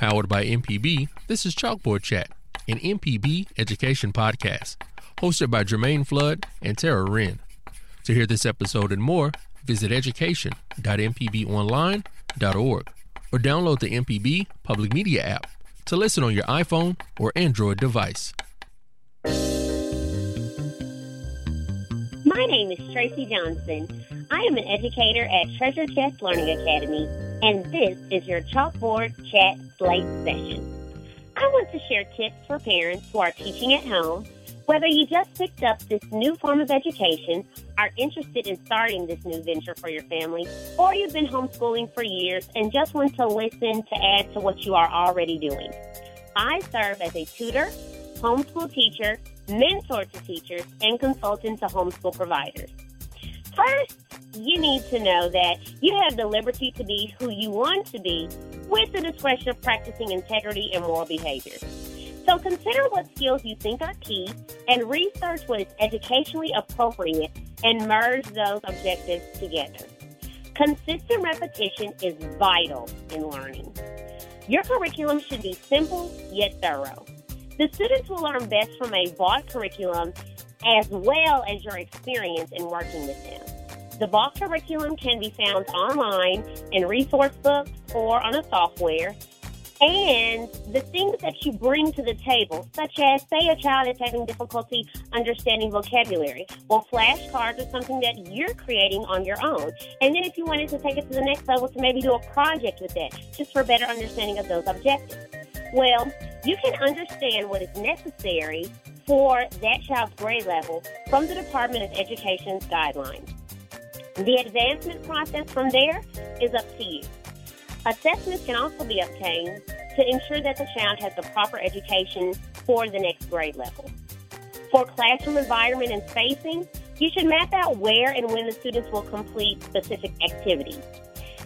Powered by MPB, this is Chalkboard Chat, an MPB education podcast, hosted by Jermaine Flood and Tara Wren. To hear this episode and more, visit education.mpbonline.org or download the MPB Public Media app to listen on your iPhone or Android device. My name is Tracy Johnson. I am an educator at Treasure Chest Learning Academy, and this is your Chalkboard Chat Slate session. I want to share tips for parents who are teaching at home, whether you just picked up this new form of education, are interested in starting this new venture for your family, or you've been homeschooling for years and just want to listen to add to what you are already doing. I serve as a tutor, homeschool teacher, mentor to teachers, and consultant to homeschool providers. First, you need to know that you have the liberty to be who you want to be with the discretion of practicing integrity and moral behavior. So consider what skills you think are key and research what is educationally appropriate and merge those objectives together. Consistent repetition is vital in learning. Your curriculum should be simple yet thorough. The students will learn best from a broad curriculum as well as your experience in working with them. The broad curriculum can be found online in resource books or on a software. And the things that you bring to the table, such as, say a child is having difficulty understanding vocabulary, or flashcards or something that you're creating on your own. And then if you wanted to take it to the next level, to maybe do a project with that, just for better understanding of those objectives. Well, you can understand what is necessary for that child's grade level from the Department of Education's guidelines. The advancement process from there is up to you. Assessments can also be obtained to ensure that the child has the proper education for the next grade level. For classroom environment and spacing, you should map out where and when the students will complete specific activities.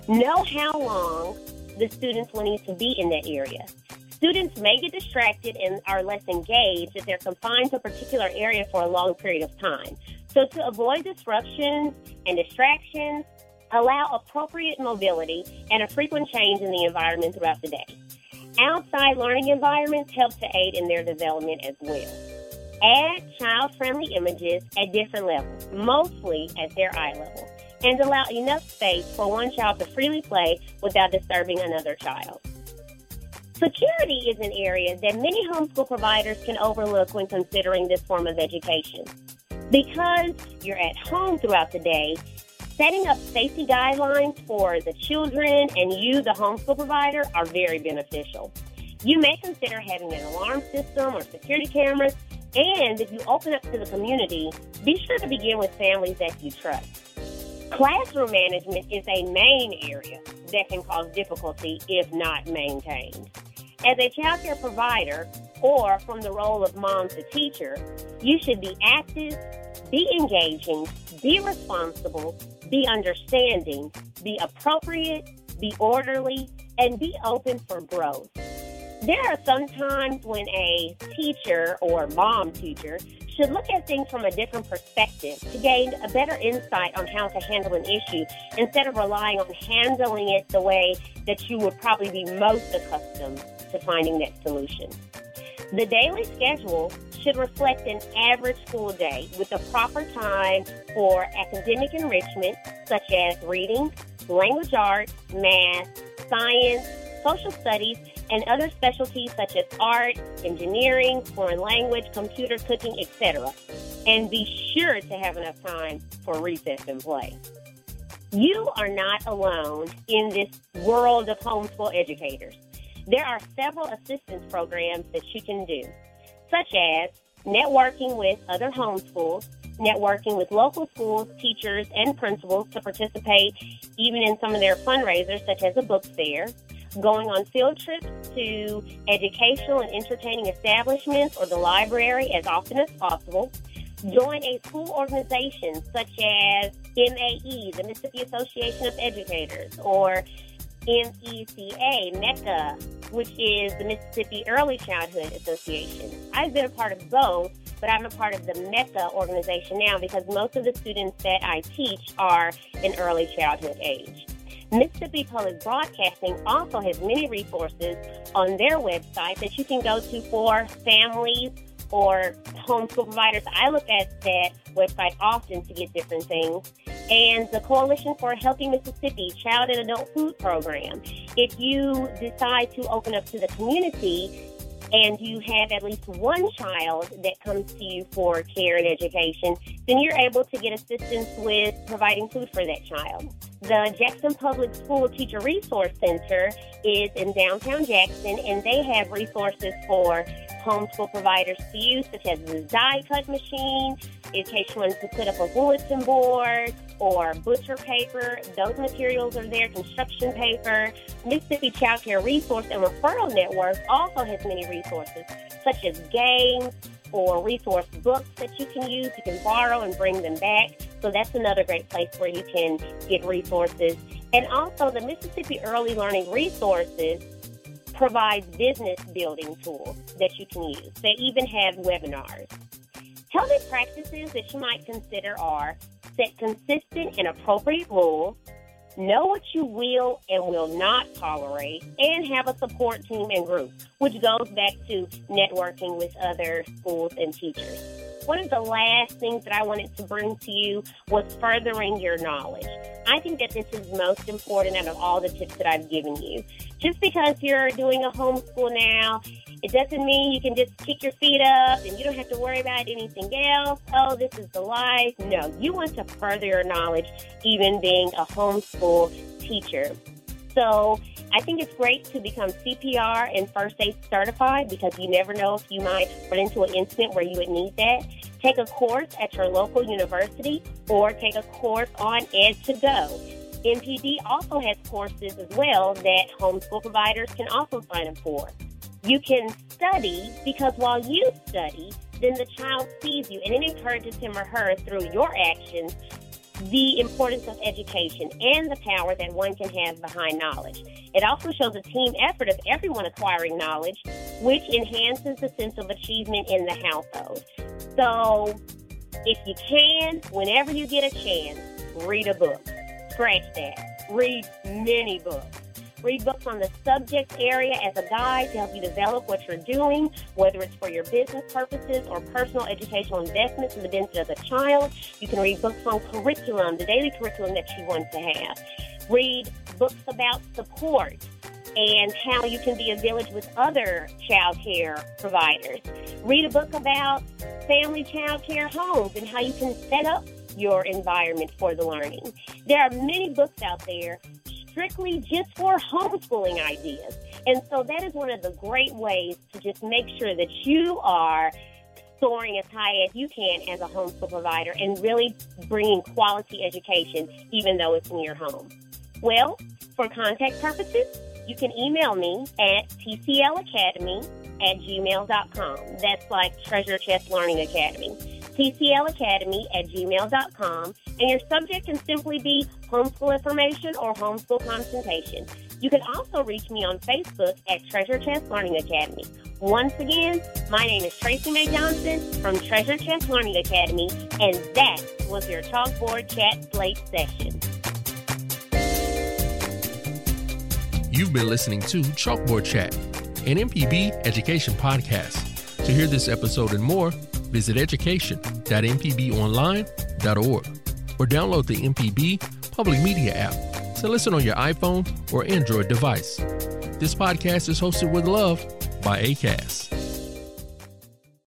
Know how long the students will need to be in that area. Students may get distracted and are less engaged if they're confined to a particular area for a long period of time. So to avoid disruptions and distractions, allow appropriate mobility and a frequent change in the environment throughout the day. Outside learning environments help to aid in their development as well. Add child-friendly images at different levels, mostly at their eye level, and allow enough space for one child to freely play without disturbing another child. Security is an area that many homeschool providers can overlook when considering this form of education. Because you're at home throughout the day, setting up safety guidelines for the children and you, the homeschool provider, are very beneficial. You may consider having an alarm system or security cameras, and if you open up to the community, be sure to begin with families that you trust. Classroom management is a main area that can cause difficulty if not maintained. As a child care provider, or from the role of mom to teacher, you should be active, be engaging, be responsible, be understanding, be appropriate, be orderly, and be open for growth. There are some times when a teacher or mom teacher should look at things from a different perspective to gain a better insight on how to handle an issue instead of relying on handling it the way that you would probably be most accustomed to finding that solution. The daily schedule should reflect an average school day with the proper time for academic enrichment, such as reading, language arts, math, science, social studies, and other specialties such as art, engineering, foreign language, computer, cooking, etc. And be sure to have enough time for recess and play. You are not alone in this world of homeschool educators. There are several assistance programs that you can do, such as networking with other homeschools, networking with local schools, teachers, and principals to participate even in some of their fundraisers, such as a book fair, going on field trips to educational and entertaining establishments or the library as often as possible, join a school organization such as MAE, the Mississippi Association of Educators, or MECA, MECA, which is the Mississippi Early Childhood Association. I've been a part of both, but I'm a part of the MECA organization now because most of the students that I teach are in early childhood age. Mississippi Public Broadcasting also has many resources on their website that you can go to for families or homeschool providers. I look at that website often to get different things. And the Coalition for Healthy Mississippi Child and Adult Food Program. If you decide to open up to the community and you have at least one child that comes to you for care and education, then you're able to get assistance with providing food for that child. The Jackson Public School Teacher Resource Center is in downtown Jackson, and they have resources for homeschool providers to use, such as the die cut machine, in case you wanted to put up a bulletin board or butcher paper. Those materials are there, construction paper. Mississippi Child Care Resource and Referral Network also has many resources, such as games or resource books that you can use. You can borrow and bring them back. So that's another great place where you can get resources. And also the Mississippi Early Learning Resources provides business building tools that you can use. They even have webinars. Healthy practices that you might consider are set consistent and appropriate rules, know what you will and will not tolerate, and have a support team and group, which goes back to networking with other schools and teachers. One of the last things that I wanted to bring to you was furthering your knowledge. I think that this is most important out of all the tips that I've given you. Just because you're doing a homeschool now, it doesn't mean you can just kick your feet up and you don't have to worry about anything else. Oh, this is the life. No, you want to further your knowledge, even being a homeschool teacher. So I think it's great to become CPR and first aid certified, because you never know if you might run into an incident where you would need that. Take a course at your local university or take a course on Ed2Go. MPD also has courses as well that homeschool providers can also sign up for. You can study, because while you study, then the child sees you, and it encourages him or her through your actions the importance of education and the power that one can have behind knowledge. It also shows a team effort of everyone acquiring knowledge, which enhances the sense of achievement in the household. So if you can, whenever you get a chance, read a book. Scratch that. Read many books. Read books on the subject area as a guide to help you develop what you're doing, whether it's for your business purposes or personal educational investments in the benefit of the child. You can read books on curriculum, the daily curriculum that you want to have. Read books about support and how you can be a village with other child care providers. Read a book about family child care homes and how you can set up your environment for the learning. There are many books out there strictly just for homeschooling ideas. And so that is one of the great ways to just make sure that you are soaring as high as you can as a homeschool provider and really bringing quality education, even though it's in your home. Well, for contact purposes, you can email me at tclacademy@gmail.com. That's like Treasure Chest Learning Academy. tclacademy@gmail.com, and your subject can simply be homeschool information or homeschool consultation. You can also reach me on Facebook at Treasure Chest Learning Academy. Once again, my name is Tracy Mae Johnson from Treasure Chest Learning Academy, and that was your Chalkboard Chat Slate session. You've been listening to Chalkboard Chat, an MPB education podcast. To hear this episode and more, visit education.mpbonline.org or download the MPB Public Media app to listen on your iPhone or Android device. This podcast is hosted with love by Acast.